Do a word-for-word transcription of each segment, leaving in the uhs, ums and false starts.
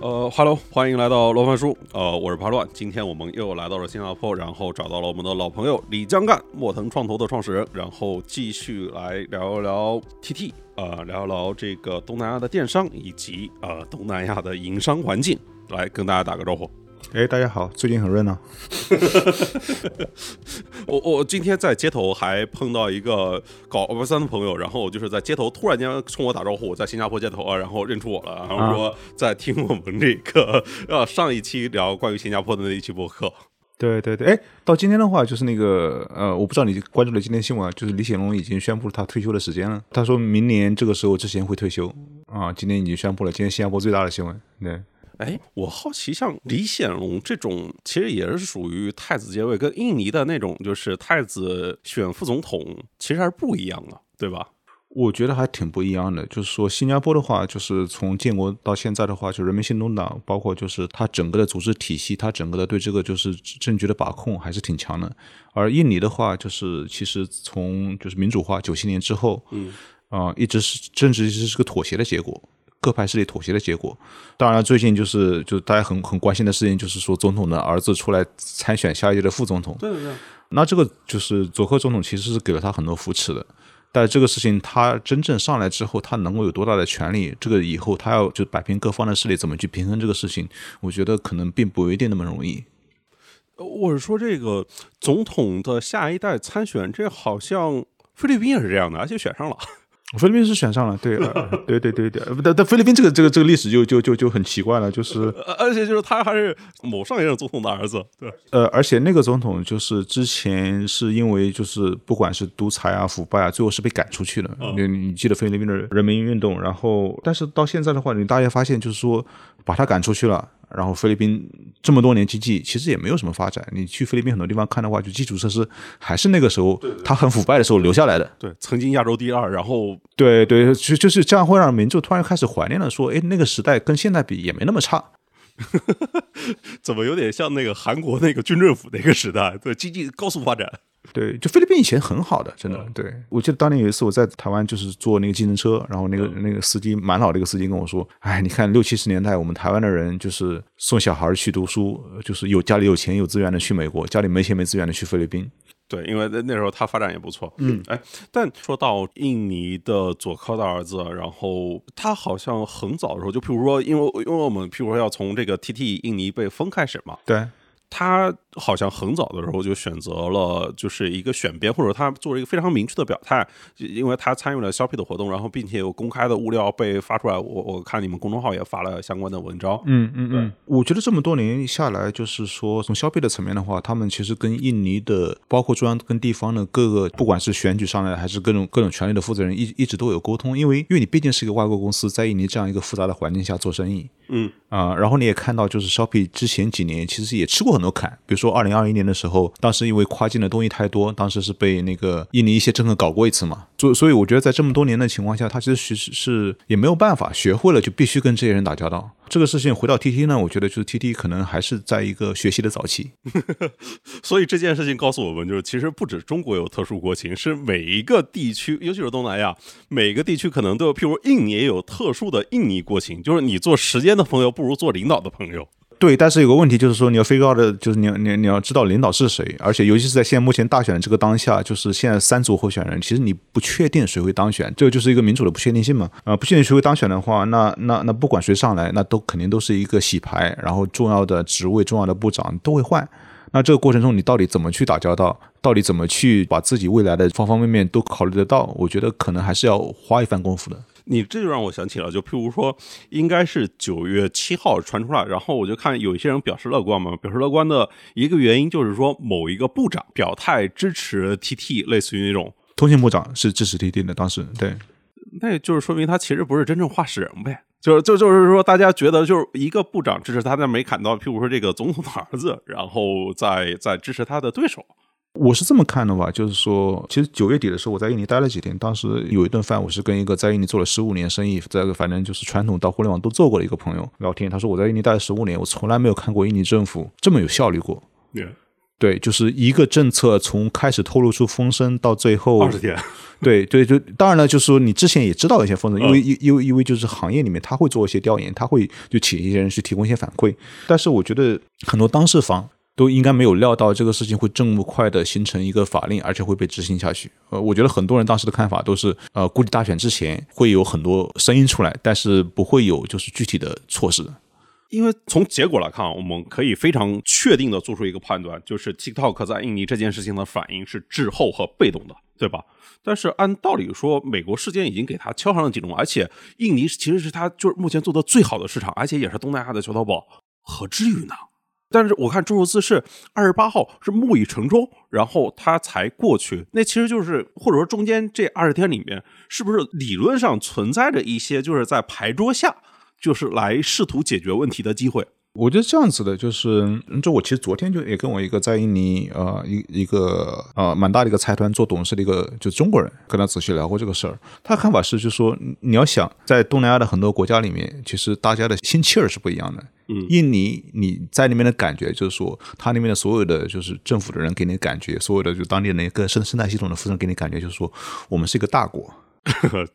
呃哈喽，欢迎来到罗范叔，呃，我是帕乱。今天我们又来到了新加坡，然后找到了我们的老朋友李江干，莫腾创投的创始人，然后继续来聊一聊 T T， 呃，聊一聊这个东南亚的电商以及呃东南亚的营商环境，来跟大家打个招呼。哎，大家好，最近很热闹。我我今天在街头还碰到一个搞 O B 三 的朋友，然后就是在街头突然间冲我打招呼，我在新加坡街头啊，然后认出我了，然后说在听我们这个呃、啊、上一期聊关于新加坡的那一期播客。对对对，哎，到今天的话，就是那个呃，我不知道你关注了今天新闻，就是李显龙已经宣布了他退休的时间了。他说明年这个时候之前会退休啊，今天已经宣布了，今天新加坡最大的新闻，对。哎，我好奇，像李显龙这种，其实也是属于太子接位，跟印尼的那种，就是太子选副总统，其实还是不一样的，对吧？我觉得还挺不一样的。就是说，新加坡的话，就是从建国到现在的话，就人民行动党，包括就是它整个的组织体系，它整个的对这个就是政局的把控还是挺强的。而印尼的话，就是其实从就是民主化九七年之后，嗯，啊、呃，一直是政治一直是个妥协的结果。各派势力妥协的结果。当然最近就是就大家很很关心的事情，就是说总统的儿子出来参选下一届的副总统。对对对。那这个就是佐科总统其实是给了他很多扶持的。但这个事情他真正上来之后，他能够有多大的权力，这个以后他要就摆平各方的势力，怎么去平衡这个事情，我觉得可能并不一定那么容易。我是说这个总统的下一代参选，这好像菲律宾也是这样的，而且选上了。菲律宾是选上了，对，对对对对，但但菲律宾这个这个这个历史就就就就很奇怪了，就是，而且就是他还是某上一任总统的儿子，对，呃，而且那个总统就是之前是因为就是不管是独裁啊、腐败啊，最后是被赶出去了。嗯、你你记得菲律宾的人民运动，然后但是到现在的话，你大家发现就是说把他赶出去了。然后菲律宾这么多年经济其实也没有什么发展，你去菲律宾很多地方看的话，就基础设施还是那个时候它很腐败的时候留下来的。对，曾经亚洲第二，然后对对，就就是这样会让民众突然开始怀念了，说，哎，那个时代跟现在比也没那么差。怎么有点像那个韩国那个军政府那个时代，对，经济高速发展。对，就菲律宾以前很好的，真的。对，我记得当年有一次我在台湾就是坐那个计程车，然后那个那个司机蛮老的一个司机跟我说，哎，你看六七十年代我们台湾的人就是送小孩去读书，就是有家里有钱有资源的去美国，家里没钱没资源的去菲律宾。对，因为那时候他发展也不错。嗯，哎，但说到印尼的佐科的儿子，然后他好像很早的时候，就譬如说，因为因为我们譬如说要从这个 T T 印尼被分开始嘛，对。他好像很早的时候就选择了就是一个选边，或者他做了一个非常明确的表态，因为他参与了Shopee的活动，然后并且有公开的物料被发出来，我我看你们公众号也发了相关的文章。嗯嗯嗯，我觉得这么多年下来，就是说从Shopee的层面的话，他们其实跟印尼的包括中央跟地方的各个不管是选举上来还是各种各种权力的负责人 一, 一直都有沟通，因为因为你毕竟是一个外国公司在印尼这样一个复杂的环境下做生意。嗯啊、呃，然后你也看到就是 Shopee 之前几年其实也吃过很多坎，比如说二零二一年的时候，当时因为跨境的东西太多，当时是被那个印尼一些政客搞过一次嘛，所所以我觉得在这么多年的情况下，他其实是也没有办法，学会了就必须跟这些人打交道。这个事情回到 T T 呢，我觉得就是 T T 可能还是在一个学习的早期。所以这件事情告诉我们，就是其实不止中国有特殊国情，是每一个地区，尤其是东南亚，每个地区可能都有，譬如印尼也有特殊的印尼国情，就是你做时间的朋友不如做领导的朋友。对，但是有个问题就是说，你要 figure out 的就是你 要, 你, 你要知道领导是谁，而且尤其是在现在目前大选这个当下，就是现在三组候选人，其实你不确定谁会当选，这就是一个民主的不确定性嘛。啊、呃，不确定谁会当选的话，那那那不管谁上来，那都肯定都是一个洗牌，然后重要的职位、重要的部长都会换。那这个过程中，你到底怎么去打交道，到底怎么去把自己未来的方方面面都考虑得到？我觉得可能还是要花一番功夫的。你这就让我想起了，就譬如说应该是九月七号传出来，然后我就看有一些人表示乐观嘛，表示乐观的一个原因就是说某一个部长表态支持 T T， 类似于那种通信部长是支持 T T 的，当时对，那就是说明他其实不是真正话事人呗，就是就就是说，大家觉得就是一个部长支持他，但没看到譬如说这个总统的儿子，然后再再支持他的对手。我是这么看的吧，就是说其实九月底的时候我在印尼待了几天，当时有一顿饭我是跟一个在印尼做了十五年生意，在反正就是传统到互联网都做过的一个朋友聊天，他说我在印尼待了十五年，我从来没有看过印尼政府这么有效率过。对、yeah. 对，就是一个政策从开始透露出风声到最后二十天，对对对，当然了，就是说你之前也知道一些风声，因为、嗯、因为因为就是行业里面他会做一些调研，他会就请一些人去提供一些反馈，但是我觉得很多当事方都应该没有料到这个事情会这么快的形成一个法令，而且会被执行下去。呃，我觉得很多人当时的看法都是，呃，估计大选之前会有很多声音出来，但是不会有就是具体的措施。因为从结果来看，我们可以非常确定的做出一个判断，就是 TikTok 在印尼这件事情的反应是滞后和被动的，对吧？但是按道理说，美国事件已经给它敲上了警钟，而且印尼其实是它就是目前做的最好的市场，而且也是东南亚的小淘宝，何至于呢？但是我看中国字是二十八号是木已成舟，然后他才过去，那其实就是或者说中间这二十天里面是不是理论上存在着一些就是在牌桌下就是来试图解决问题的机会。我觉得这样子的，就是这我其实昨天就也跟我一个在印尼呃一个呃蛮大的一个财团做董事的一个就中国人跟他仔细聊过这个事儿，他看法是就是说你要想在东南亚的很多国家里面，其实大家的心气儿是不一样的。嗯，印尼你在里面的感觉就是说，他那边的所有的就是政府的人给你感觉，所有的就当地的一个生生态系统的负责人给你感觉就是说，我们是一个大国。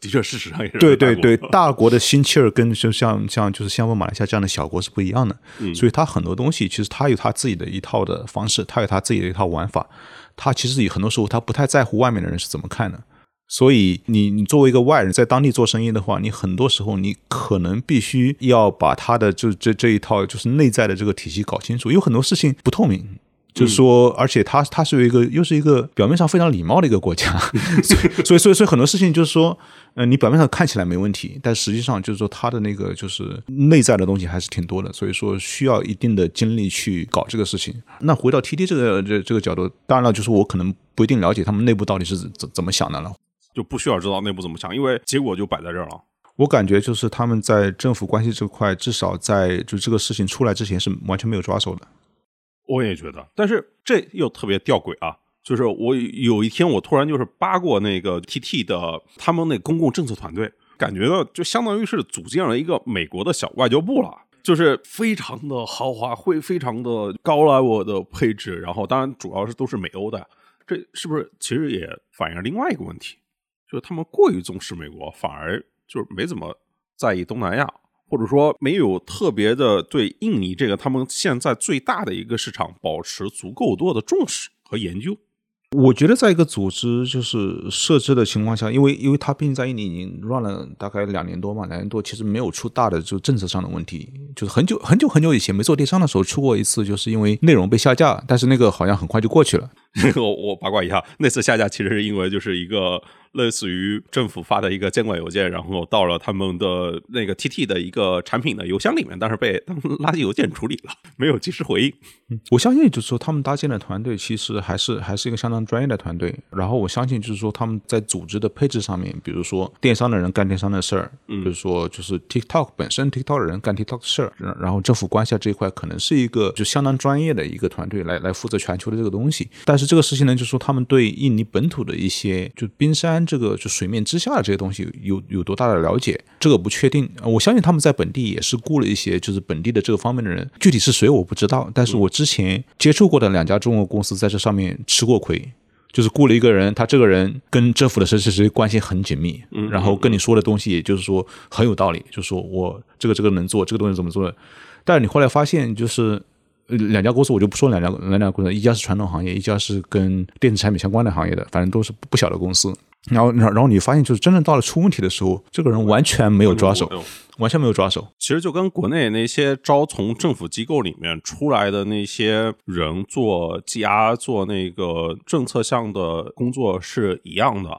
的确，事实上也是对对对，大国的心气儿跟就像像就是像马来西亚这样的小国是不一样的，嗯，所以他很多东西其实他有他自己的一套的方式，他有他自己的一套玩法，他其实很多时候他不太在乎外面的人是怎么看的，所以你你作为一个外人在当地做生意的话，你很多时候你可能必须要把他的就这这一套就是内在的这个体系搞清楚，有很多事情不透明。就是说，而且它它是有一个又是一个表面上非常礼貌的一个国家，所以所以所以很多事情就是说，呃，你表面上看起来没问题，但实际上就是说它的那个就是内在的东西还是挺多的，所以说需要一定的精力去搞这个事情。那回到 T T 这个这这个角度，当然了，就是我可能不一定了解他们内部到底是怎怎么想的了，就不需要知道内部怎么想，因为结果就摆在这儿了。我感觉就是他们在政府关系这块，至少在就这个事情出来之前是完全没有抓手的。我也觉得，但是这又特别吊诡啊！就是我有一天我突然就是扒过那个 T T 的他们那公共政策团队，感觉到就相当于是组建了一个美国的小外交部了，就是非常的豪华，会非常的高了我的配置，然后当然主要是都是美欧的，这是不是其实也反映了另外一个问题，就是他们过于重视美国，反而就是没怎么在意东南亚。或者说没有特别的对印尼这个他们现在最大的一个市场保持足够多的重视和研究。我觉得在一个组织就是设置的情况下，因为因为他毕竟在印尼已经乱了大概两年多嘛，两年多其实没有出大的就政策上的问题，就是很久很久很久以前没做电商的时候出过一次，就是因为内容被下架，但是那个好像很快就过去了。我我八卦一下，那次下架其实是因为就是一个类似于政府发的一个监管邮件，然后到了他们的那个 T T 的一个产品的邮箱里面，但是被他们垃圾邮件处理了，没有及时回应。嗯，我相信就是说他们搭建的团队其实还是还是一个相当专业的团队，然后我相信就是说他们在组织的配置上面，比如说电商的人干电商的事儿，嗯，比如说就是 TikTok 本身 TikTok 的人干 TikTok 的事儿，然后政府关系这一块可能是一个就相当专业的一个团队来来负责全球的这个东西，但是这个事情呢，就是说他们对印尼本土的一些就冰山这个就水面之下的这些东西有有多大的了解，这个不确定。我相信他们在本地也是雇了一些就是本地的这个方面的人，具体是谁我不知道，但是我之前接触过的两家中国公司在这上面吃过亏，就是雇了一个人，他这个人跟政府的谁谁谁关系很紧密，然后跟你说的东西也就是说很有道理，就是说我这个这个能做，这个东西怎么做的，但是你后来发现就是两家公司，我就不说两家两家公司，一家是传统行业，一家是跟电子产品相关的行业的，反正都是不小的公司。然后，然后你发现，就是真正到了出问题的时候，这个人完全没有抓手，完全没有抓手。其实就跟国内那些招从政府机构里面出来的那些人做 G R 做那个政策项的工作是一样的。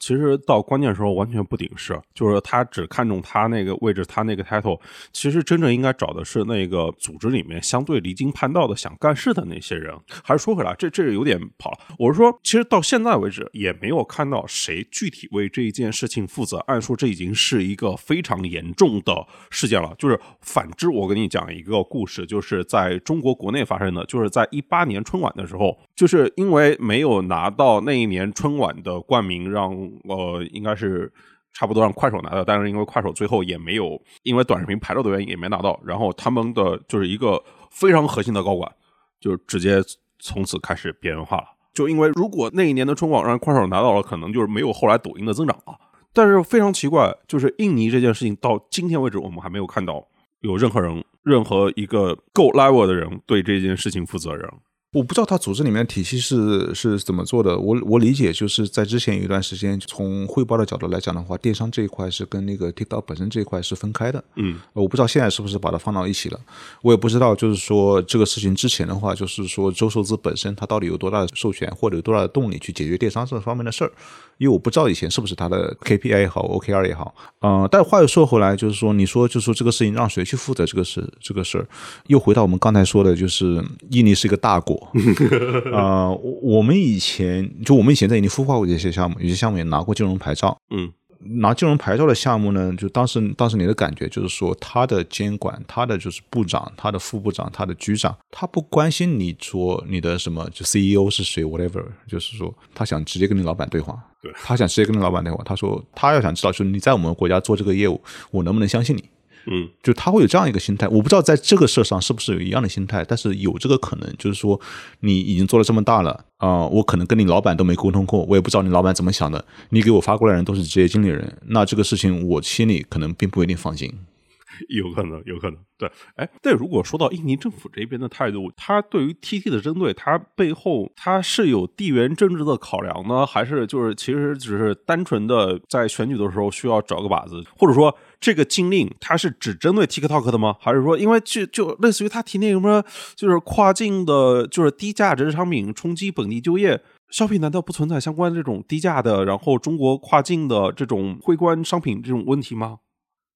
其实到关键时候完全不顶事，就是他只看重他那个位置，他那个 title。其实真正应该找的是那个组织里面相对离经叛道的想干事的那些人。还是说回来，这这有点跑了。我是说，其实到现在为止也没有看到谁具体为这一件事情负责。按说这已经是一个非常严重的事件了。就是反之，我跟你讲一个故事，就是在中国国内发生的，就是在一八年春晚的时候，就是因为没有拿到那一年春晚的冠名，让呃，应该是差不多让快手拿到，但是因为快手最后也没有，因为短视频排到的原因也没拿到。然后他们的就是一个非常核心的高管，就直接从此开始边缘化了。就因为如果那一年的春晚让快手拿到了，可能就是没有后来抖音的增长了。但是非常奇怪，就是印尼这件事情到今天为止，我们还没有看到有任何人、任何一个够 level 的人对这件事情负责任。我不知道他组织里面体系是是怎么做的，我我理解就是在之前有一段时间，从汇报的角度来讲的话，电商这一块是跟那个 TikTok 本身这一块是分开的，嗯，我不知道现在是不是把它放到一起了，我也不知道就是说这个事情之前的话，就是说周受资本身他到底有多大的授权或者有多大的动力去解决电商这方面的事儿，因为我不知道以前是不是他的 K P I 也好 O K R 也好，呃，但话又说回来，就是说你说就是说这个事情让谁去负责这个事这个事儿，又回到我们刚才说的，就是印尼是一个大国。呃，我们以前就我们以前在印尼孵化过这些项目，有些项目也拿过金融牌照，嗯，拿金融牌照的项目呢，就当时当时你的感觉就是说，他的监管，他的就是部长，他的副部长，他的局长，他不关心你说你的什么就 C E O 是谁 whatever， 就是说他想直接跟你老板对话，对，他想直接跟你老板对话，他说他要想知道就是你在我们国家做这个业务，我能不能相信你。嗯，就他会有这样一个心态，我不知道在这个事上是不是有一样的心态，但是有这个可能，就是说你已经做了这么大了啊、呃，我可能跟你老板都没沟通过，我也不知道你老板怎么想的，你给我发过来的人都是职业经理人，那这个事情我心里可能并不一定放心。有可能，有可能，对，哎，但如果说到印尼政府这边的态度，他对于 T T 的针对，他背后他是有地缘政治的考量呢，还是就是其实只是单纯的在选举的时候需要找个靶子，或者说这个禁令它是只针对 TikTok 的吗？还是说因为就就类似于他提那什么，就是跨境的，就是低价值商品冲击本地就业？Shopee 难道不存在相关这种低价的，然后中国跨境的这种汇关商品这种问题吗？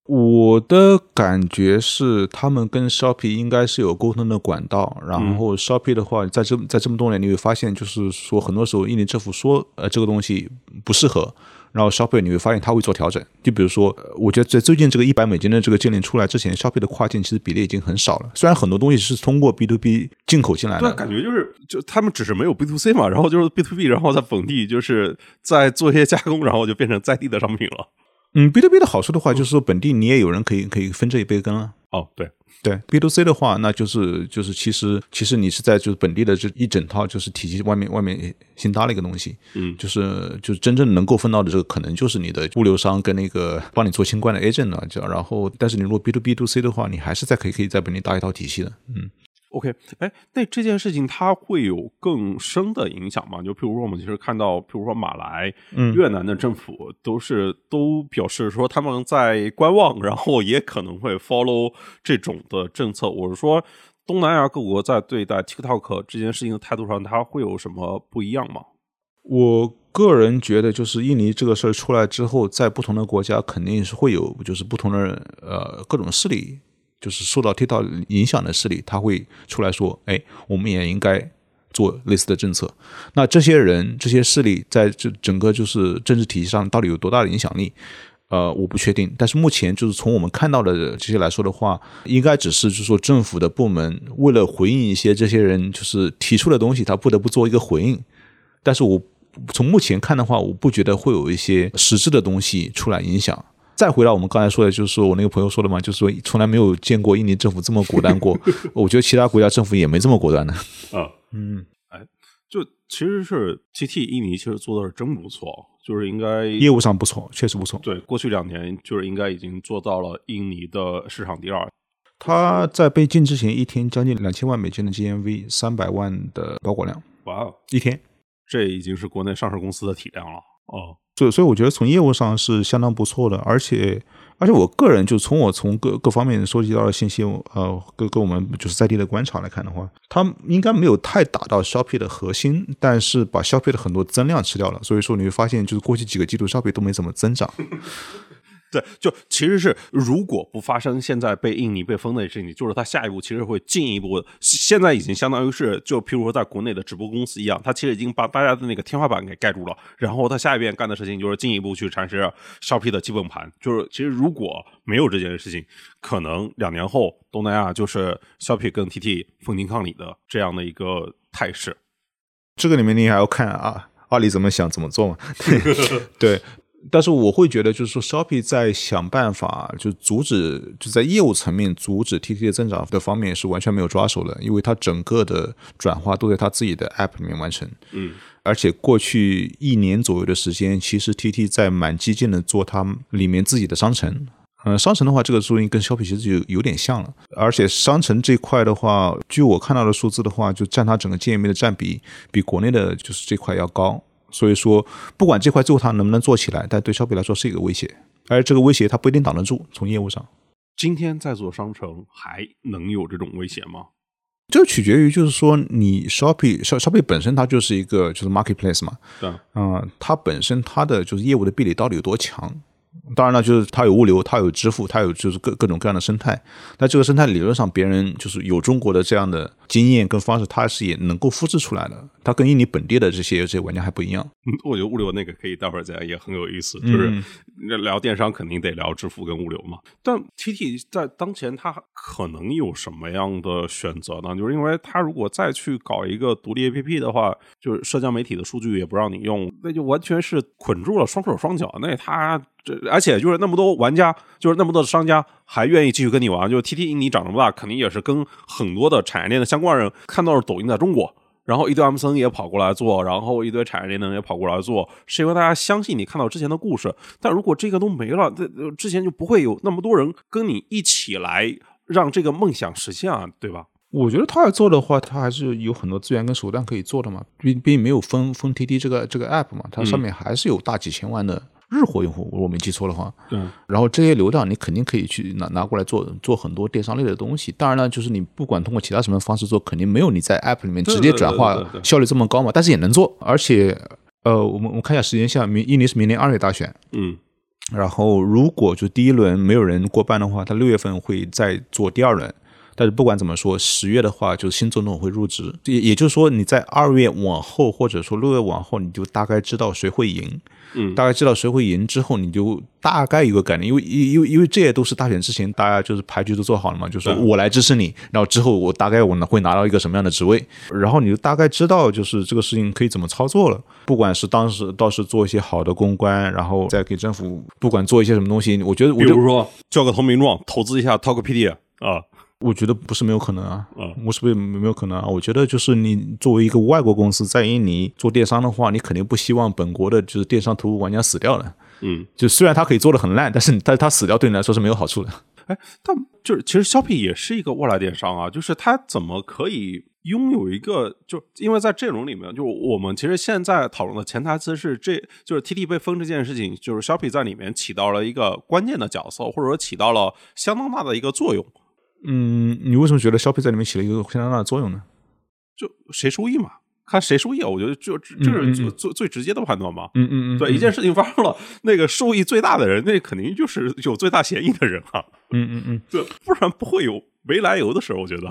我的感觉是他们跟 Shopee 应该是有沟通的管道，然后 Shopee 的话在 这, 在这么多年你会发现，就是说很多时候印尼政府说呃这个东西不适合，然后 Shopee 你会发现它会做调整，就比如说我觉得在最近这个一百美金的这个禁令出来之前， Shopee 的跨境其实比例已经很少了，虽然很多东西是通过 B to B 进口进来的，对，感觉就是就他们只是没有 B to C 嘛，然后就是 B to B 然后在本地就是在做一些加工，然后就变成在地的商品了。嗯 ，B to B 的好处的话，就是说本地你也有人可以可以分这一杯羹啊。哦，对对 ，B to C 的话，那就是就是其实其实你是在就是本地的这一整套就是体系外面外面新搭了一个东西，嗯，就是就是真正能够分到的这个可能就是你的物流商跟那个帮你做清关的 agent 啊，然后但是你如果 B to B to C 的话，你还是在可以可以在本地搭一套体系的，嗯。OK， 哎，那这件事情它会有更深的影响吗？就譬如说我们其实看到，譬如说马来、嗯、越南的政府都是都表示说他们在观望，然后也可能会 follow 这种的政策。我是说，东南亚各国在对待 TikTok 这件事情的态度上，它会有什么不一样吗？我个人觉得，就是印尼这个事儿出来之后，在不同的国家肯定是会有就是不同的呃各种势力。就是受到 TikTok 影响的势力，他会出来说，哎，我们也应该做类似的政策。那这些人、这些势力在这整个就是政治体系上到底有多大的影响力？呃，我不确定。但是目前就是从我们看到的这些来说的话，应该只是就是说政府的部门为了回应一些这些人就是提出的东西，他不得不做一个回应。但是我从目前看的话，我不觉得会有一些实质的东西出来影响。再回到我们刚才说的，就是说我那个朋友说的嘛，就是说从来没有见过印尼政府这么果断过我觉得其他国家政府也没这么果断的啊，嗯，哎，就其实是 T T 印尼其实做的是真不错，就是应该业务上不错，确实不错，对，过去两年就是应该已经做到了印尼的市场第二。他在被禁之前一天将近两千万美金的 G M V， 三百万的包裹量，哇、wow，一天，这已经是国内上市公司的体量了哦。所以，所以我觉得从业务上是相当不错的，而且，而且我个人就从我从各各方面收集到的信息，呃，跟跟我们就是在地的观察来看的话，它应该没有太打到 Shopee 的核心，但是把 Shopee 的很多增量吃掉了，所以说你会发现，就是过去几个季度 Shopee 都没怎么增长。对，就其实是如果不发生现在被印尼被封的事情，就是它下一步其实会进一步的，现在已经相当于是就譬如说在国内的直播公司一样，它其实已经把大家的那个天花板给盖住了，然后它下一遍干的事情就是进一步去蚕食 Shopee 的基本盘，就是其实如果没有这件事情，可能两年后东南亚就是 Shopee 跟 T T 分庭抗礼的这样的一个态势。这个里面你还要看啊，阿里怎么想怎么做嘛。对。对，但是我会觉得就是说 Shopee 在想办法就阻止，就在业务层面阻止 T T 的增长的方面是完全没有抓手的，因为它整个的转化都在它自己的 App 里面完成。嗯，而且过去一年左右的时间，其实 T T 在蛮激进的做它里面自己的商城。嗯，商城的话，这个东西跟 Shopee 其实就有点像了。而且商城这块的话，据我看到的数字的话，就占它整个界面的占比比国内的就是这块要高。所以说，不管这块最后它能不能做起来，但对 Shopee 来说是一个威胁。而这个威胁它不一定挡得住，从业务上。今天在做商城还能有这种威胁吗？这取决于就是说你 Shopee Shopee 本身它就是一个就是 marketplace 嘛。对。嗯、呃，它本身它的就是业务的壁垒到底有多强？当然了，就是它有物流，它有支付，它有就是各各种各样的生态。那这个生态理论上，别人就是有中国的这样的经验跟方式，它是也能够复制出来的。它跟印尼本地的这些这些玩家还不一样。嗯，我觉得物流那个可以待会儿讲，也很有意思。就是聊电商肯定得聊支付跟物流嘛。嗯、但 T T 在当前它可能有什么样的选择呢？就是因为它如果再去搞一个独立 A P P 的话，就是社交媒体的数据也不让你用，那就完全是捆住了双手双脚。那它而且就是那么多玩家，就是那么多商家还愿意继续跟你玩，就是 T T 印尼长这么大，肯定也是跟很多的产业链的相关人看到了抖音在中国，然后一堆 M C N 也跑过来做，然后一堆产业链的人也跑过来做，是因为大家相信你看到之前的故事。但如果这个都没了，之前就不会有那么多人跟你一起来让这个梦想实现啊，对吧？我觉得他要做的话，他还是有很多资源跟手段可以做的嘛，并并没有分分 T T 这个这个 app 嘛，它上面还是有大几千万的。嗯，日活用户，我没记错的话，嗯，然后这些流量你肯定可以去 拿, 拿过来做做很多电商类的东西。当然了，就是你不管通过其他什么方式做，肯定没有你在 App 里面直接转化效率这么高嘛，但是也能做。而且，呃，我们我们看一下时间下，印尼是明年二月大选，嗯，然后如果就第一轮没有人过半的话，他六月份会再做第二轮。但是不管怎么说，十月的话就是新总统会入职，也也就是说你在二月往后或者说六月往后，你就大概知道谁会赢，嗯，大概知道谁会赢之后，你就大概有个概念，因为因为因为这也都是大选之前大家就是牌局都做好了嘛，就是我来支持你，然后之后我大概我会拿到一个什么样的职位，然后你就大概知道就是这个事情可以怎么操作了。不管是当时倒是做一些好的公关，然后再给政府不管做一些什么东西，我觉得我就比如说叫个投名状，投资一下 Tokopedia 啊。我觉得不是没有可能啊，我是不是没有可能啊？我觉得就是你作为一个外国公司在印尼做电商的话，你肯定不希望本国的就是电商头部玩家死掉了。嗯，就虽然他可以做得很烂，但是他他死掉对你来说是没有好处的。哎，但就是其实Shopee也是一个外来电商啊，就是他怎么可以拥有一个，就因为在这种里面，就我们其实现在讨论的潜台词是这，就是 T T 被封这件事情，就是 Shopee 在里面起到了一个关键的角色，或者说起到了相当大的一个作用。嗯，你为什么觉得Shopee在里面起了一个非常大的作用呢？就谁收益嘛，看谁收益啊！我觉得就这是最、嗯嗯、最直接的判断嘛。嗯嗯嗯，对，一件事情发生了，那个受益最大的人，那肯定就是有最大嫌疑的人啊。嗯嗯嗯，对，不然不会有没来由的事。我觉得，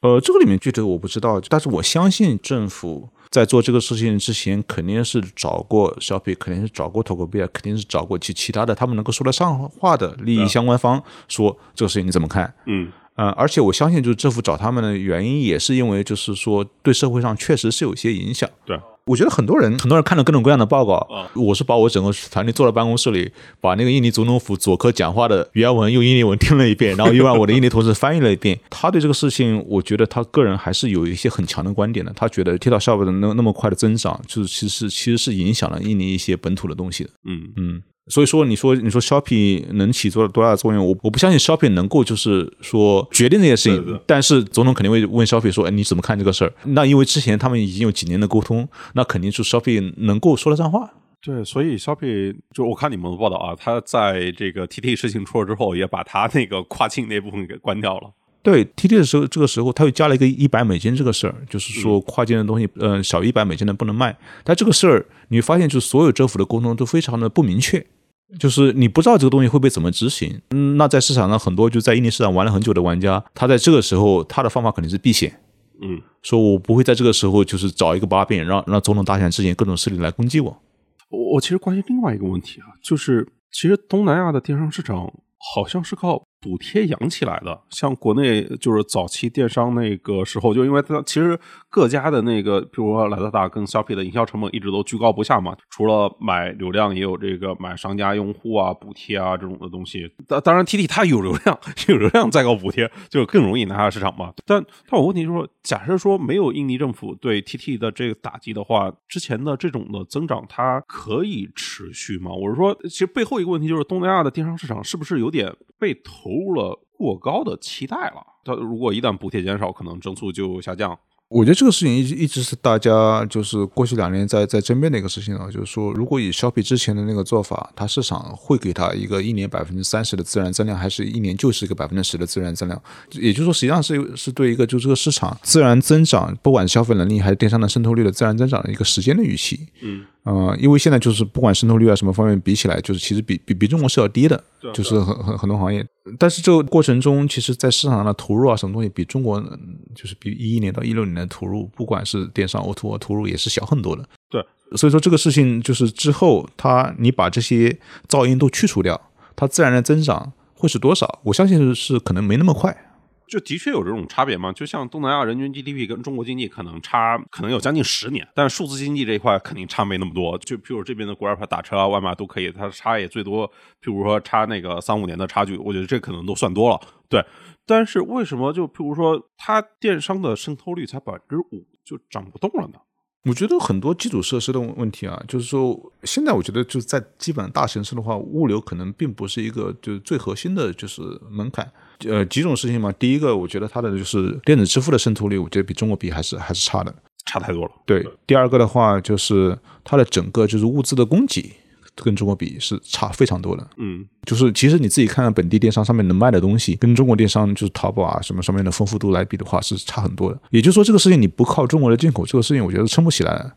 呃，这个里面具体我不知道，但是我相信政府在做这个事情之前，肯定是找过 Shopee， 肯定是找过 Tokopedia， 肯定是找过其其他的他们能够说得上话的利益相关方，嗯、说这个事情你怎么看？嗯。呃，而且我相信，就是政府找他们的原因，也是因为就是说对社会上确实是有些影响。对，我觉得很多人很多人看了各种各样的报告，嗯、我是把我整个团队坐到办公室里，把那个印尼总统府佐科讲话的原文用印尼文听了一遍，然后又让我的印尼同事翻译了一遍。他对这个事情，我觉得他个人还是有一些很强的观点的。他觉得TikTok Shop的那那么快的增长，就是其实其实是影响了印尼一些本土的东西的。嗯嗯。所以说，你说你说 Shopee 能起做多大的作用？我我不相信 Shopee 能够就是说决定这件事情。对对，但是总统肯定会问 Shopee 说：“哎，你怎么看这个事儿？”那因为之前他们已经有几年的沟通，那肯定是 Shopee 能够说得上话。对，所以 Shopee 就我看你们的报道啊，他在这个 T T 事情出了之后，也把他那个跨境那部分给关掉了。对 T T 的时候，这个时候他又加了一个一百美金这个事儿，就是说跨境的东西，嗯、呃，小一百美金的不能卖。但这个事儿，你会发现就是所有政府的沟通都非常的不明确。就是你不知道这个东西会被怎么执行，嗯、那在市场上很多就在印尼市场玩了很久的玩家，他在这个时候他的方法肯定是避险，嗯，说我不会在这个时候就是找一个把柄让让总统大选之前各种势力来攻击我。我我其实关心另外一个问题啊，就是其实东南亚的电商市场好像是靠补贴养起来的，像国内就是早期电商那个时候，就因为它其实各家的那个，比如说Lazada跟Shopee的营销成本一直都居高不下嘛，除了买流量，也有这个买商家用户啊、补贴啊这种的东西。当然 T T 它有流量，有流量再搞补贴，就更容易拿下市场嘛。但但我问题就是说，假设说没有印尼政府对 T T 的这个打击的话，之前的这种的增长它可以持续吗？我是说，其实背后一个问题就是东南亚的电商市场是不是有点被投投入了过高的期待了，它如果一旦补贴减少，可能增速就下降。我觉得这个事情一直是大家就是过去两年在在争辩的一个事情啊，就是说如果以 Shopee 之前的那个做法，它市场会给它一个一年 百分之三十 的自然增量，还是一年就是一个 百分之十 的自然增量，也就是说实际上是是对一个就这个市场自然增长，不管消费能力还是电商的渗透率的自然增长的一个时间的预期。嗯呃，因为现在就是不管渗透率啊什么方面比起来，就是其实比比比中国是要低的，就是很很很多行业。但是这个过程中，其实在市场上的投入啊什么东西，比中国就是比一一年到一六年的投入，不管是电商 O 二 O 投入也是小很多的。对，所以说这个事情就是之后它你把这些噪音都去除掉，它自然的增长会是多少？我相信是可能没那么快。就的确有这种差别嘛，就像东南亚人均 G D P 跟中国经济可能差，可能有将近十年，但数字经济这一块肯定差没那么多。就譬如这边的 Grab 打车啊、外卖都可以，它差也最多，譬如说差那个三五年的差距，我觉得这可能都算多了。对，但是为什么就譬如说它电商的渗透率才 百分之五 就涨不动了呢？我觉得很多基础设施的问题啊，就是说现在我觉得就在基本大城市的话，物流可能并不是一个就是最核心的就是门槛。呃，几种事情嘛，第一个我觉得它的就是电子支付的渗透率，我觉得比中国比还是还是差的，差太多了。对，第二个的话就是它的整个就是物资的供给跟中国比是差非常多的。嗯，就是其实你自己看看本地电商上面能卖的东西，跟中国电商就是淘宝啊什么上面的丰富度来比的话是差很多的。也就是说这个事情你不靠中国的进口，这个事情我觉得撑不起来了。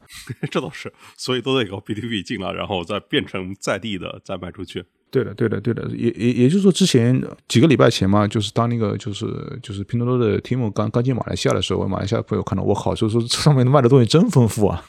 这倒是，所以都得搞 B to B 进来，然后再变成在地的再卖出去。对的，对的，对的，也也也就是说，之前几个礼拜前嘛，就是当那个就是就是拼多多的 Temu 刚刚进马来西亚的时候，马来西亚朋友看到我好，就说上面卖的东西真丰富啊。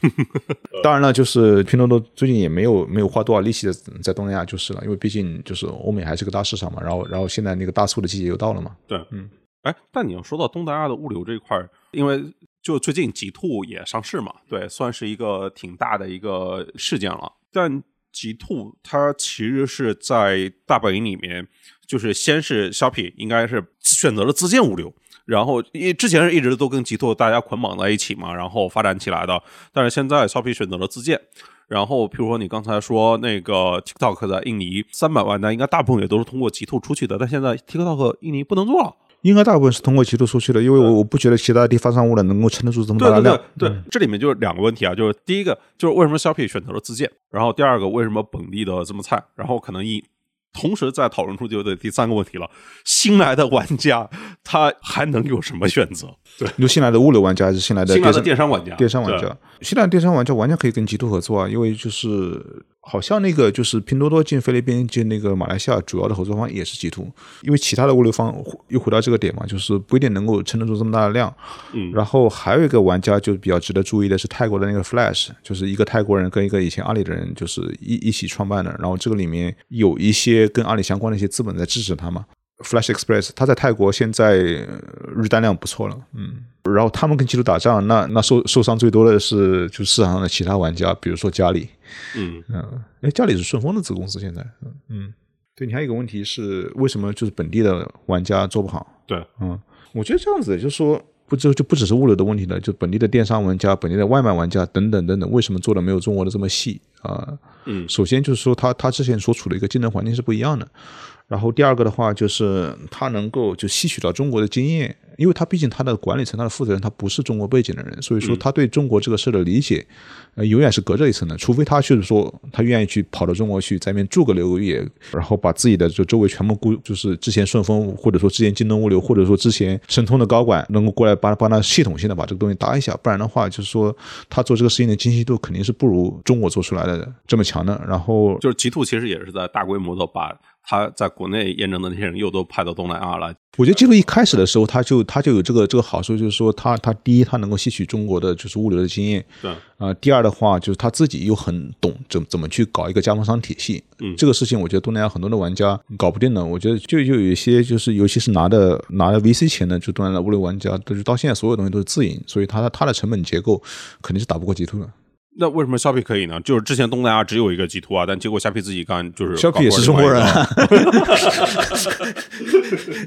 当然了，就是拼多多最近也没有没有花多少力气在东南亚就是了，因为毕竟就是欧美还是个大市场嘛。然后然后现在那个大促的季节又到了嘛。对，嗯，哎，但你要说到东南亚的物流这一块，因为就最近极兔也上市嘛，对，算是一个挺大的一个事件了，但。极兔它其实是在大本营里面，就是先是 Shopee 应该是选择了自建物流，然后之前是一直都跟极兔大家捆绑在一起嘛，然后发展起来的，但是现在 Shopee 选择了自建。然后譬如说你刚才说那个 TikTok 在印尼三百万单，应该大部分也都是通过极兔出去的，但现在 TikTok 印尼不能做了，应该大部分是通过极兔出去的，因为我我不觉得其他地方商务能够撑得住这么大的量。对对 对, 对、嗯，这里面就是两个问题啊，就是第一个就是为什么 Shopee 选择了自建，然后第二个为什么本地的这么菜，然后可能一同时在讨论出就对第三个问题了，新来的玩家他还能有什么选择？对，你说新来的物流玩家还是新来的新来的电商玩家？电商玩家，新来的电商玩家完全可以跟极兔合作啊，因为就是。好像那个就是拼多多进菲律宾进那个马来西亚主要的合作方也是极兔，因为其他的物流方又回到这个点嘛，就是不一定能够撑得住这么大的量。嗯，然后还有一个玩家就比较值得注意的是泰国的那个 Flash， 就是一个泰国人跟一个以前阿里的人就是一一起创办的，然后这个里面有一些跟阿里相关的一些资本在支持他嘛。Flash Express 它在泰国现在日单量不错了，嗯，然后他们跟极兔打仗，那那受受伤最多的是就市场上的其他玩家，比如说嘉里，嗯嗯，哎，嘉里是顺丰的子公司现在，嗯，对，你还有一个问题是为什么就是本地的玩家做不好？对，嗯，我觉得这样子就是说。不就就不只是物流的问题了，就本地的电商玩家、本地的外卖玩家等等等等，为什么做的没有中国的这么细啊、呃？嗯，首先就是说他他之前所处的一个竞争环境是不一样的，然后第二个的话就是他能够就吸取到中国的经验，因为他毕竟他的管理层、他的负责人他不是中国背景的人，所以说他对中国这个事的理解、呃、永远是隔着一层的，除非他就是说他愿意去跑到中国去在那边住个六个月，然后把自己的就周围全部顾就是之前顺丰或者说之前京东物流或者说之前申通的高管能够过来。帮帮他系统性的把这个东西搭一下，不然的话就是说他做这个事情的精细度肯定是不如中国做出来的这么强的。然后就是极兔其实也是在大规模的把他在国内验证的那些人又都派到东南亚来。我觉得技术一开始的时候他就他就有这个这个好处，就是说他他第一他能够吸取中国的就是物流的经验，对、呃、第二的话就是他自己又很懂怎怎么去搞一个加盟商体系、嗯、这个事情我觉得东南亚很多的玩家搞不定的。我觉得就就有一些就是尤其是拿的拿的 V C 钱的就东南亚物流玩家，就是到现在所有东西都是自营，所以他他的成本结构肯定是打不过G two的。那为什么 Shopee 可以呢？就是之前东南亚只有一个 G two 啊，但结果 Shopee 自己干，就是 Shopee 也是中国人、啊，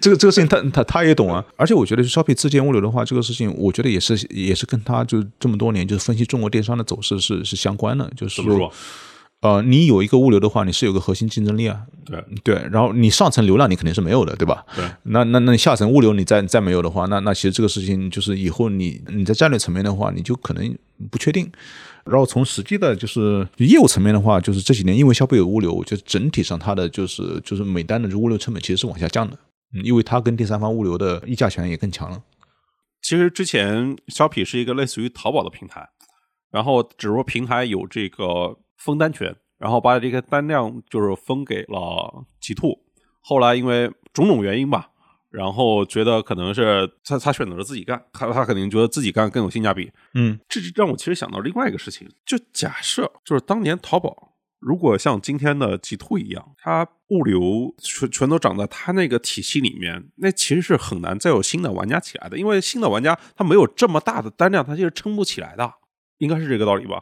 这个这个事情他他他也懂啊。而且我觉得 Shopee 自建物流的话，这个事情我觉得也是也是跟他就这么多年就是分析中国电商的走势是是相关的，就是说。呃，你有一个物流的话，你是有个核心竞争力啊，对对，然后你上层流量你肯定是没有的，对吧？对，那那那下层物流你再再没有的话，那那其实这个事情就是以后你你在战略层面的话，你就可能不确定。然后从实际的就是业务层面的话，就是这几年因为消费有物流，我觉得整体上它的就是就是每单的物流成本其实是往下降的，嗯，因为它跟第三方物流的议价权也更强了。其实之前 Shopee 是一个类似于淘宝的平台，然后只说平台有这个分单权，然后把这个单量就是分给了G two，后来因为种种原因吧，然后觉得可能是他他选择了自己干，他他肯定觉得自己干更有性价比。嗯，这让我其实想到另外一个事情，就假设就是当年淘宝如果像今天的G two一样，它物流全全都长在它那个体系里面，那其实是很难再有新的玩家起来的，因为新的玩家他没有这么大的单量，他就是撑不起来的，应该是这个道理吧。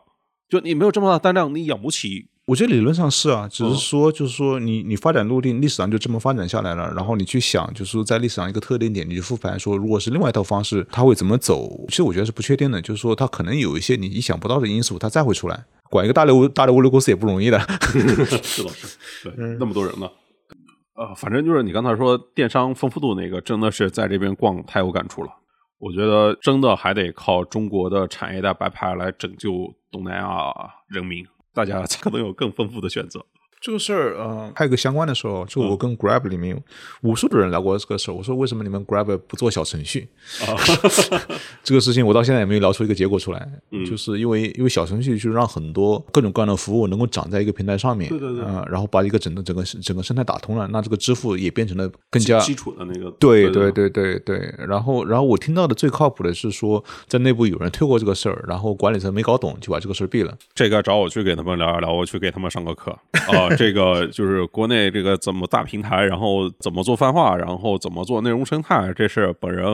就你没有这么大的单量，你养不起。我觉得理论上是啊，只是说就是说你你发展路径历史上就这么发展下来了，然后你去想就是说在历史上一个特定点你去复盘说如果是另外一套方式它会怎么走，其实我觉得是不确定的，就是说它可能有一些你意想不到的因素它再会出来。管一个大流大流物流公司也不容易的。是老师，对，那么多人呢。呃反正就是你刚才说电商丰富度那个真的是在这边逛太有感触了。我觉得真的还得靠中国的产业带白牌来拯救东南亚人民，大家可能有更丰富的选择。这个事儿，呃，还有个相关的时候，就我跟 Grab 里面无数的人聊过这个事儿，我说为什么你们 Grab 不做小程序？啊、这个事情我到现在也没有聊出一个结果出来，嗯、就是因为因为小程序就让很多各种各样的服务能够长在一个平台上面，对对对，呃、然后把一个整个整个整个生态打通了，那这个支付也变成了更加基础的那个，对对对对对。然后然后我听到的最靠谱的是说，在内部有人推过这个事儿，然后管理层没搞懂，就把这个事儿毙了。这个找我去给他们聊一聊，我去给他们上个课啊。呃这个就是国内这个怎么大平台，然后怎么做泛化，然后怎么做内容生态，这是本人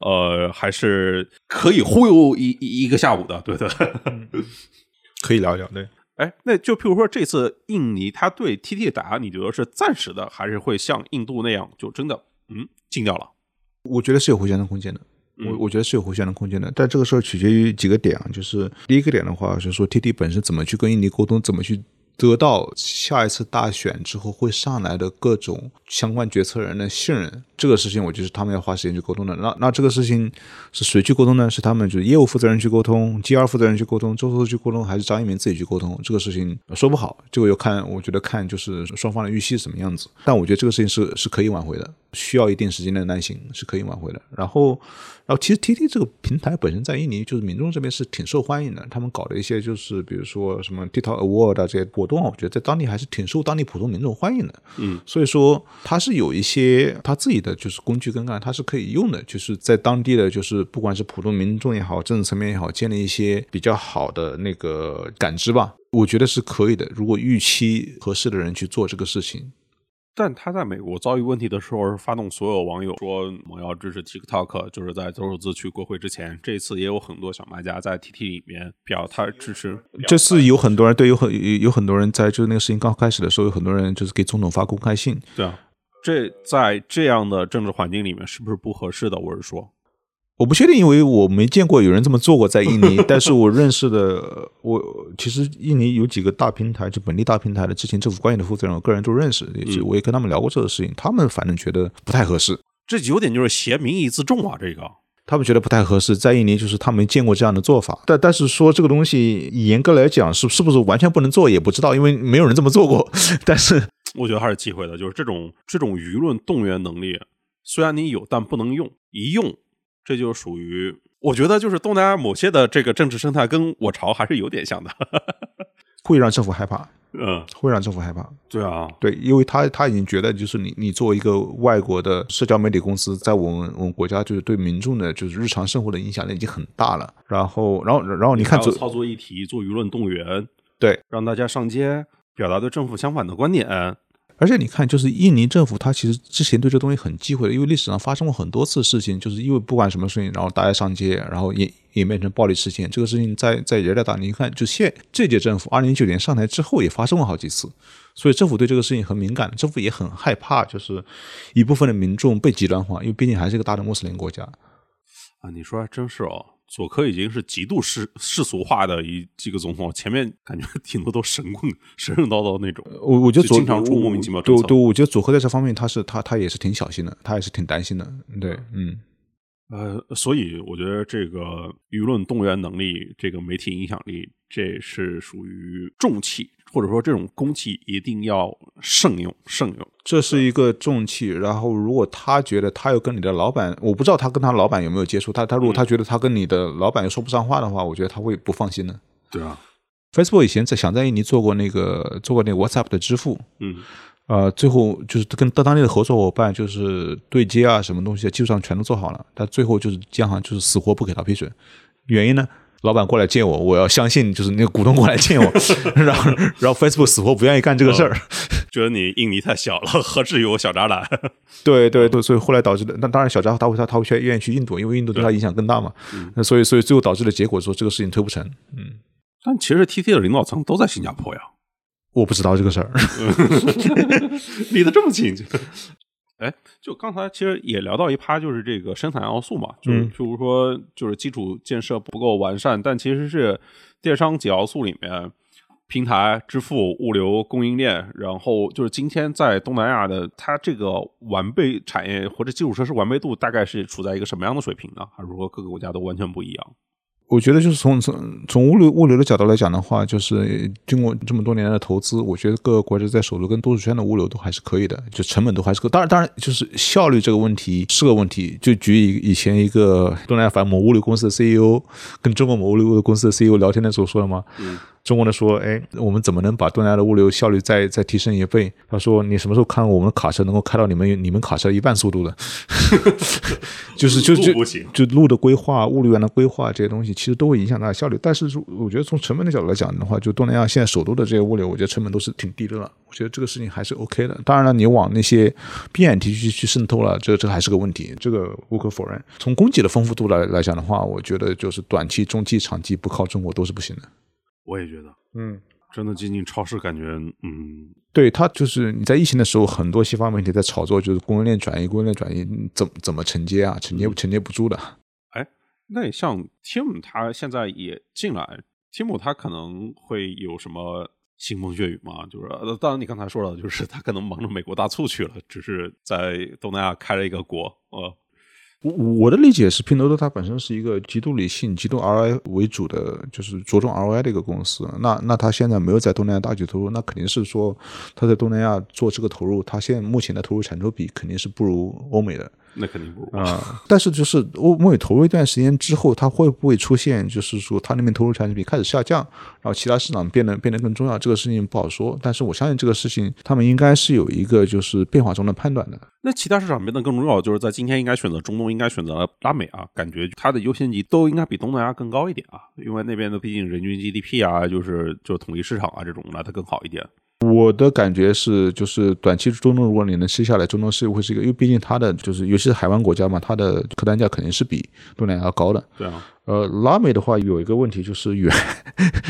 呃还是可以忽悠一一个下午的，对对，嗯、可以聊一聊。对，哎，那就譬如说这次印尼他对 T T 打，你觉得是暂时的，还是会像印度那样就真的嗯禁掉了？我觉得是有回旋的空间的。我我觉得是有回旋的空间的，但这个事儿取决于几个点啊，就是第一个点的话，就是说 T T 本身怎么去跟印尼沟通，怎么去。得到下一次大选之后会上来的各种相关决策人的信任，这个事情我就是他们要花时间去沟通的。那那这个事情是谁去沟通呢？是他们就是业务负责人去沟通， G R 负责人去沟通，周周去沟通，还是张一鸣自己去沟通？这个事情说不好，这个要看，我觉得看就是双方的预期是什么样子。但我觉得这个事情是是可以挽回的，需要一定时间的耐心是可以挽回的。然后。然后其实 T T 这个平台本身在印尼就是民众这边是挺受欢迎的，他们搞的一些就是比如说什么 TikTok Award 这些活动，我觉得在当地还是挺受当地普通民众欢迎的。嗯，所以说它是有一些它自己的就是工具跟干，它是可以用的，就是在当地的就是不管是普通民众也好，政治层面也好，建立一些比较好的那个感知吧，我觉得是可以的。如果预期合适的人去做这个事情。但他在美国遭遇问题的时候，发动所有网友说我要支持 TikTok， 就是在周受资去国会之前，这次也有很多小卖家在 T T 里面表态支持。这次有很多人对，有很有很多人在就是那个事情刚开始的时候，有很多人就是给总统发公开信。对啊，这在这样的政治环境里面是不是不合适的？我是说。我不确定，因为我没见过有人这么做过在印尼。但是我认识的，我其实印尼有几个大平台，就本地大平台的之前政府官员的负责人，我个人都认识，也我也跟他们聊过这个事情，他们反正觉得不太合适。这有点就是挟民意自重啊，这个。他们觉得不太合适，在印尼就是他们没见过这样的做法。但但是说这个东西严格来讲是是不是完全不能做也不知道，因为没有人这么做过。但是我觉得还是忌讳的，就是这种这种舆论动员能力，虽然你有，但不能用，一用。这就属于我觉得就是东南亚某些的这个政治生态跟我朝还是有点像的，会让政府害怕。嗯，会让政府害怕。对啊，对，因为他他已经觉得，就是你你作为一个外国的社交媒体公司，在我们我们国家就是对民众的就是日常生活的影响力已经很大了。然后然后然后你看，操作议题，做舆论动员，对，让大家上街表达对政府相反的观点。而且你看，就是印尼政府，他其实之前对这东西很忌讳的，因为历史上发生过很多次事情，就是因为不管什么事情，然后大家上街，然后也演变成暴力事件。这个事情在在雅加达，你看，就现这届政府二零一九年上台之后也发生过好几次，所以政府对这个事情很敏感，政府也很害怕，就是一部分的民众被极端化，因为毕竟还是一个大的穆斯林国家。啊，你说还真是哦。佐科已经是极度世世俗化的一这个总统，前面感觉挺多都神棍神神叨叨那种。我我觉得佐经常出莫名其妙政策。对对，我觉得佐科在这方面他是他他也是挺小心的，他也是挺担心的。对，嗯，呃，所以我觉得这个舆论动员能力，这个媒体影响力，这是属于重器，或者说这种公器一定要慎用，慎用。这是一个重器，然后如果他觉得他有跟你的老板，我不知道他跟他老板有没有接触，他他如果他觉得他跟你的老板又说不上话的话，我觉得他会不放心的。对啊 ，Facebook 以前在想在印尼做过那个做过那个 WhatsApp 的支付，嗯，呃，最后就是跟当地的合作伙伴就是对接啊什么东西的技术上全都做好了，但最后就是央行就是死活不给他批准，原因呢？老板过来见我，我要相信就是那个股东过来见我，然后然后 Facebook 死活不愿意干这个事儿、哦，觉得你印尼太小了，何至于我小渣男？对对对，所以后来导致的，那当然小渣他会他他会愿意去印度，因为印度对他影响更大嘛，嗯、所以所以最后导致的结果说这个事情推不成。嗯，但其实 T T 的领导层都在新加坡呀，我不知道这个事儿，离得这么近。哎，就刚才其实也聊到一趴，就是这个生产要素嘛，就是譬如说，就是基础建设不够完善，嗯、但其实是电商几要素里面，平台、支付、物流、供应链，然后就是今天在东南亚的，它这个完备产业或者基础设施完备度大概是处在一个什么样的水平呢？还是说各个国家都完全不一样？我觉得就是从从从物流物流的角度来讲的话，就是经过这么多年的投资，我觉得各个国家在首都跟都市圈的物流都还是可以的，就成本都还是可以。当然，当然就是效率这个问题是个问题。就举以前一个东南亚某物流公司的 C E O 跟中国某物流公司的 C E O 聊天的时候说了吗？嗯、中国的说，哎，我们怎么能把东南亚的物流效率再再提升一倍？他说，你什么时候看我们卡车能够开到你们你们卡车一半速度的？就是就就就路的规划、物流园的规划这些东西。其实都会影响它的效率，但是我觉得从成本的角度来讲的话，就东南亚现在首都的这些物流，我觉得成本都是挺低的了。我觉得这个事情还是 OK 的。当然了，你往那些边远地区去渗透了，这这还是个问题，这个无可否认。从供给的丰富度来来讲的话，我觉得就是短期、中期、长期不靠中国都是不行的。我也觉得，嗯。真的进进超市感觉嗯，对，他就是你在疫情的时候很多西方媒体在炒作就是供应链转移供应链转移怎么怎么承接啊，承接承接不住的。那像 Tim 他现在也进来， Tim 他可能会有什么腥风血雨吗？就是当然你刚才说了，就是他可能忙着美国大促去了，只是在东南亚开了一个国。呃，我的理解是，拼多多它本身是一个极度理性、极度 R O I 为主的，就是着重 R O I 的一个公司。那那它现在没有在东南亚大举投入，那肯定是说它在东南亚做这个投入，它现在目前的投入产出比肯定是不如欧美的。那肯定不如啊、呃。但是就是欧美投入一段时间之后，它会不会出现就是说它那边投入产出比开始下降，然后其他市场变得变得更重要？这个事情不好说。但是我相信这个事情，他们应该是有一个就是变化中的判断的。那其他市场变得更重要，就是在今天应该选择中东，应该选择拉美啊，感觉它的优先级都应该比东南亚更高一点啊，因为那边的毕竟人均 G D P 啊，就是就是统一市场啊这种来的更好一点。我的感觉是，就是短期中东，如果你能吃下来，中东是会是一个，因为毕竟它的就是，尤其是海湾国家嘛，它的客单价肯定是比东南亚高的。对啊。呃，拉美的话有一个问题就是远，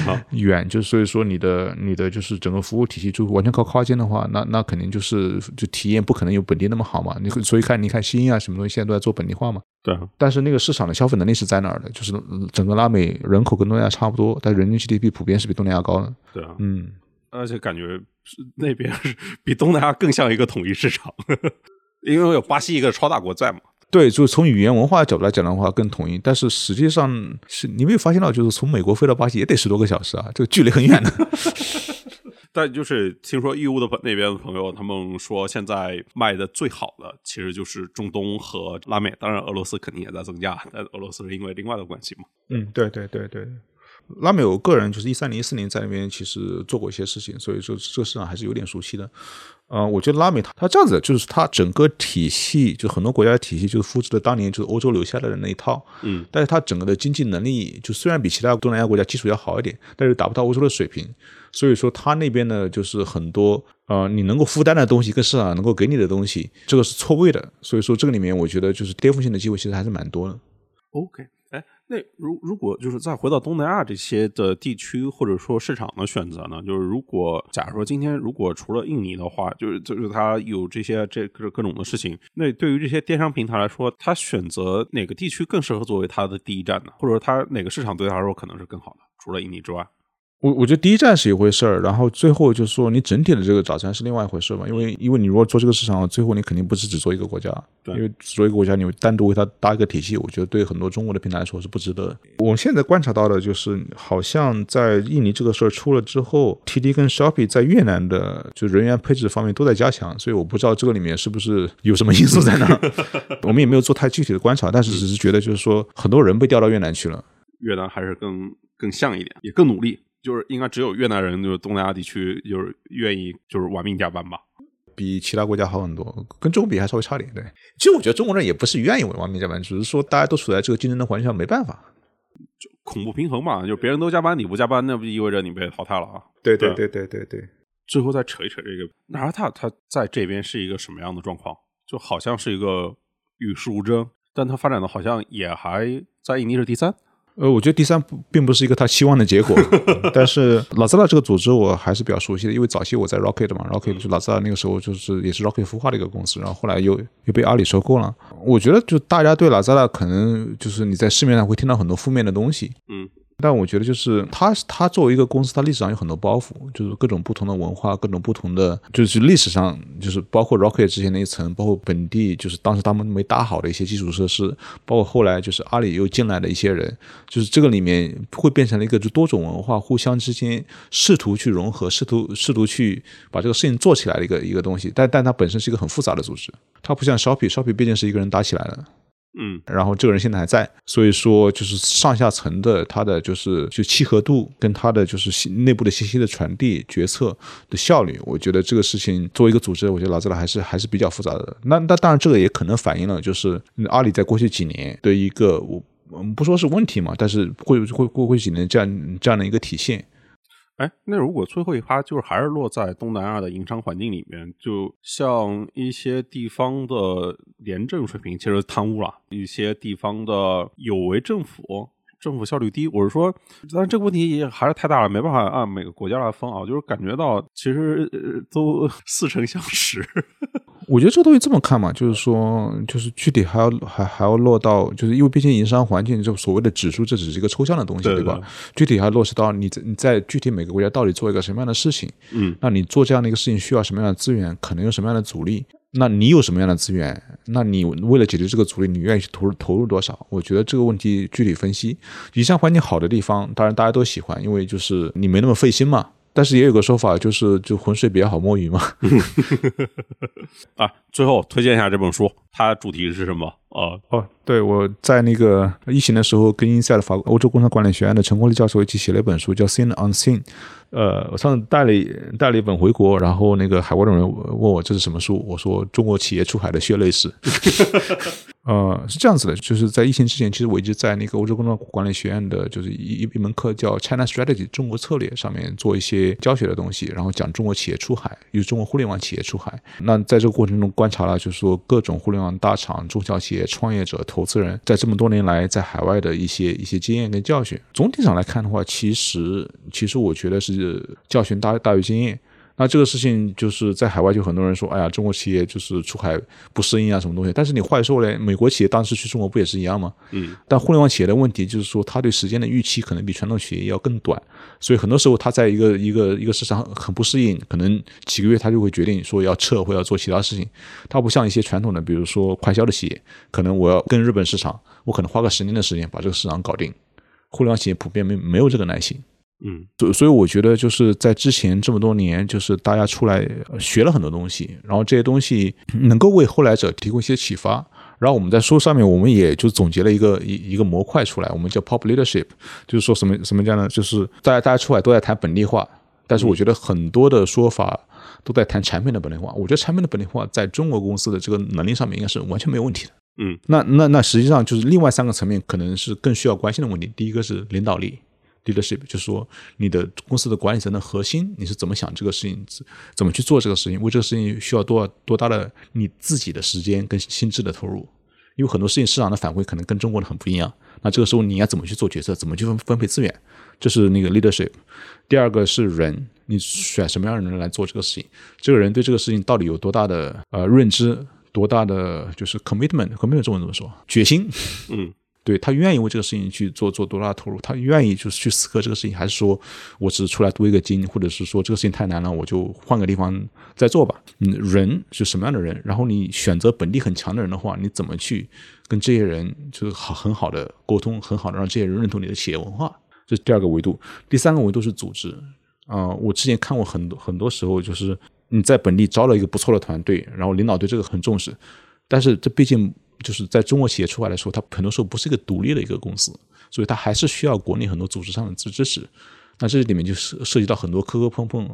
啊、远，就所以说你的你的就是整个服务体系就完全靠跨境的话，那那肯定就是就体验不可能有本地那么好嘛。你所以看你看新英啊什么东西现在都在做本地化嘛。对、啊。但是那个市场的消费能力是在哪儿的？就是整个拉美人口跟东南亚差不多，但人均 G D P 普遍是比东南亚高的。对啊。嗯。而且感觉那边比东南亚更像一个统一市场，因为有巴西一个超大国在嘛。对，就从语言文化角度来讲的话更统一，但是实际上是你没有发现到，就是从美国飞到巴西也得十多个小时啊，这个距离很远的。但就是听说义乌的那边的朋友，他们说现在卖的最好的其实就是中东和拉美，当然俄罗斯肯定也在增加，但俄罗斯是因为另外的关系嘛。嗯，对对对对。拉美，我个人就是一三年、一四年在那边其实做过一些事情，所以说这个市场还是有点熟悉的。呃，我觉得拉美它这样子，就是它整个体系，就很多国家的体系，就是复制了当年就是欧洲留下来的那一套。嗯，但是它整个的经济能力，就虽然比其他东南亚国家基础要好一点，但是达不到欧洲的水平。所以说，它那边呢，就是很多呃，你能够负担的东西跟市场能够给你的东西，这个是错位的。所以说，这个里面我觉得就是颠覆性的机会其实还是蛮多的。OK。那如如果就是再回到东南亚这些的地区或者说市场的选择呢，就是如果假如说今天如果除了印尼的话，就是就是它有这些这各种的事情，那对于这些电商平台来说，它选择哪个地区更适合作为它的第一站呢？或者它哪个市场对它来说可能是更好的？除了印尼之外，我我觉得第一站是一回事儿，然后最后就是说你整体的这个打算是另外一回事嘛，因为因为你如果做这个市场，最后你肯定不是只做一个国家，因为只做一个国家，你单独为它搭一个体系，我觉得对很多中国的平台来说是不值得的。我现在观察到的就是，好像在印尼这个事儿出了之后 ，T T 跟 Shopee 在越南的就人员配置方面都在加强，所以我不知道这个里面是不是有什么因素在那，我们也没有做太具体的观察，但是只是觉得就是说很多人被调到越南去了，越南还是更更像一点，也更努力。就是应该只有越南人，就是东南亚地区，就是愿意就是玩命加班吧，比其他国家好很多，跟中国比还稍微差点。对，其实我觉得中国人也不是愿意玩命加班，只是说大家都处在这个竞争的环境下，没办法，就恐怖平衡嘛，就别人都加班，你不加班，那不意味着你被淘汰了啊？对对对对对对。最后再扯一扯这个纳尔塔，它在这边是一个什么样的状况？就好像是一个与世无争，但它发展的好像也还在印尼是第三。呃，我觉得第三并不是一个他希望的结果，但是 Lazada 这个组织我还是比较熟悉的，因为早期我在 Rocket 嘛 ，Rocket 就 Lazada 那个时候就是也是 Rocket 孵化的一个公司，然后后来又又被阿里收购了。我觉得就大家对 Lazada 可能就是你在市面上会听到很多负面的东西，嗯，但我觉得就是它它作为一个公司，它历史上有很多包袱，就是各种不同的文化，各种不同的，就是历史上就是包括 Rocket 之前那一层，包括本地就是当时他们没搭好的一些基础设施，包括后来就是阿里又进来的一些人，就是这个里面会变成了一个就多种文化互相之间试图去融合，试图试图去把这个事情做起来的一个一个东西，但但它本身是一个很复杂的组织，它不像 Shopee， Shopee 毕竟是一个人搭起来的。嗯，然后这个人现在还在，所以说就是上下层的他的就是就契合度跟他的就是内部的信息的传递、决策的效率，我觉得这个事情作为一个组织，我觉得Lazada还是还是比较复杂的。那那当然，这个也可能反映了就是阿里在过去几年的一个我不说是问题嘛，但是会会会会几年这样这样的一个体现。哎，那如果最后一趴就是还是落在东南亚的营商环境里面，就像一些地方的廉政水平其实贪污了，一些地方的有为政府，政府效率低，我是说，但是这个问题也还是太大了，没办法按每个国家来分啊，就是感觉到其实、呃、都似曾相识。我觉得这个东西这么看嘛，就是说，就是具体还要还还要落到，就是因为毕竟营商环境这所谓的指数，这只是一个抽象的东西， 对, 对, 对吧？具体还要落实到你在你在具体每个国家到底做一个什么样的事情，嗯，那你做这样的一个事情需要什么样的资源，可能有什么样的阻力，那你有什么样的资源，那你为了解决这个阻力，你愿意去投入投入多少？我觉得这个问题具体分析，营商环境好的地方，当然大家都喜欢，因为就是你没那么费心嘛。但是也有个说法，就是就浑水比较好摸鱼嘛、啊。最后推荐一下这本书，它主题是什么？呃、哦，对，我在那个疫情的时候跟INSEAD法国欧洲工商管理学院的陈国立教授一起写了一本书，叫《Seeing the Unseen》。呃，我上次带了带了一本回国，然后那个海外的人问我这是什么书，我说《中国企业出海的血泪史》。呃，是这样子的，就是在疫情之前，其实我一直在那个欧洲工商管理学院的，就是一一门课叫《China Strategy》中国策略上面做一些教学的东西，然后讲中国企业出海，与中国互联网企业出海。那在这个过程中观察了，就是说各种互联网大厂、中小企业。创业者、投资人在这么多年来在海外的一些一些经验跟教训，总体上来看的话，其实其实我觉得是教训大大于经验。那这个事情就是在海外就很多人说，哎呀，中国企业就是出海不适应啊，什么东西。但是你话说嘞，美国企业当时去中国不也是一样吗？嗯。但互联网企业的问题就是说，它对时间的预期可能比传统企业要更短，所以很多时候它在一个一个一个市场很不适应，可能几个月它就会决定说要撤或要做其他事情。它不像一些传统的，比如说快消的企业，可能我要跟日本市场，我可能花个十年的时间把这个市场搞定。互联网企业普遍没没有这个耐心。嗯，所所以我觉得就是在之前这么多年，就是大家出来学了很多东西，然后这些东西能够为后来者提供一些启发，然后我们在书上面我们也就总结了一个一一个模块出来，我们叫 P O P Leadership， 就是说什么什么叫呢，就是大家大家出来都在谈本地化，但是我觉得很多的说法都在谈产品的本地化，我觉得产品的本地化在中国公司的这个能力上面应该是完全没有问题的。嗯，那那那实际上就是另外三个层面可能是更需要关心的问题。第一个是领导力 leadership， 就是说你的公司的管理层的核心，你是怎么想这个事情，怎么去做这个事情，为这个事情需要多多大的你自己的时间跟心智的投入，因为很多事情市场的反馈可能跟中国的很不一样，那这个时候你应该怎么去做决策，怎么去分配资源，这是那个 leadership。 第二个是人，你选什么样的人来做这个事情，这个人对这个事情到底有多大的呃认知，多大的就是 commitment， commitment 中文怎么说？决心。嗯，对，他愿意为这个事情去做做多大的投入，他愿意就是去死磕这个事情，还是说我只是出来镀一个金，或者是说这个事情太难了，我就换个地方再做吧。嗯，人是什么样的人？然后你选择本地很强的人的话，你怎么去跟这些人就是好很好的沟通，很好的让这些人认同你的企业文化，这是第二个维度。第三个维度是组织。啊、呃，我之前看过很多很多时候就是。你在本地招了一个不错的团队，然后领导对这个很重视，但是这毕竟就是在中国企业出来的时候，它很多时候不是一个独立的一个公司，所以它还是需要国内很多组织上的支持。那这里面就涉及到很多磕磕碰碰。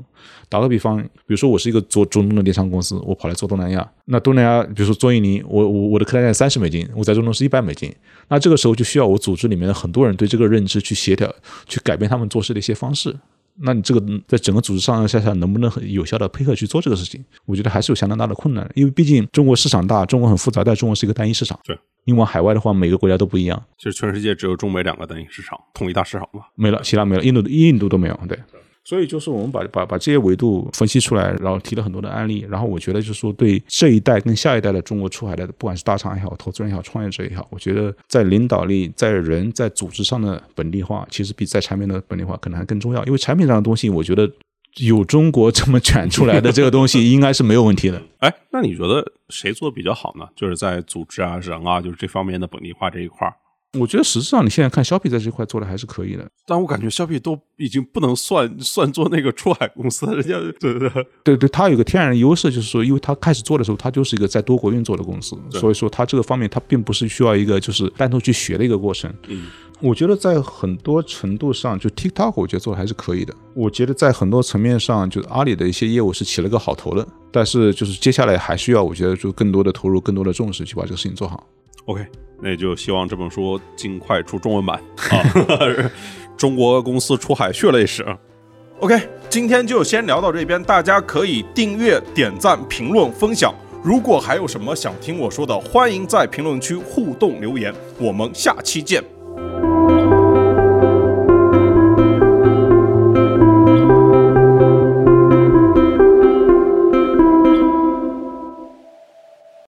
打个比方，比如说我是一个做中东的电商公司，我跑来做东南亚，那东南亚比如说做印尼，我我我的客单价三十美金，我在中东是一百美金，那这个时候就需要我组织里面的很多人对这个认知去协调，去改变他们做事的一些方式。那你这个在整个组织上上下下能不能有效的配合去做这个事情，我觉得还是有相当大的困难，因为毕竟中国市场大，中国很复杂，但中国是一个单一市场。对，因为海外的话每个国家都不一样，其实全世界只有中美两个单一市场，统一大市场嘛，没了，其他没了，印度印度都没有。对，所以就是我们把把把这些维度分析出来，然后提了很多的案例，然后我觉得就是说对这一代跟下一代的中国出海的，不管是大厂也好，投资人也好，创业者也好，我觉得在领导力、在人、在组织上的本地化，其实比在产品的本地化可能还更重要，因为产品上的东西，我觉得有中国这么卷出来的这个东西，应该是没有问题的。哎，那你觉得谁做的比较好呢？就是在组织啊、人啊，就是这方面的本地化这一块儿。我觉得实质上你现在看 Shopee 在这块做的还是可以的，但我感觉 Shopee 都已经不能算算做那个出海公司，人家对对对对，它有个天然的优势，就是说因为它开始做的时候它就是一个在多国运作的公司，所以说它这个方面它并不是需要一个就是单独去学的一个过程。嗯，我觉得在很多程度上就 TikTok 我觉得做的还是可以的，我觉得在很多层面上就是阿里的一些业务是起了个好头的，但是就是接下来还需要我觉得就更多的投入，更多的重视去把这个事情做好。 OK，那也就希望这本书尽快出中文版啊！中国公司出海血泪史。OK， 今天就先聊到这边，大家可以订阅、点赞、评论、分享。如果还有什么想听我说的，欢迎在评论区互动留言。我们下期见。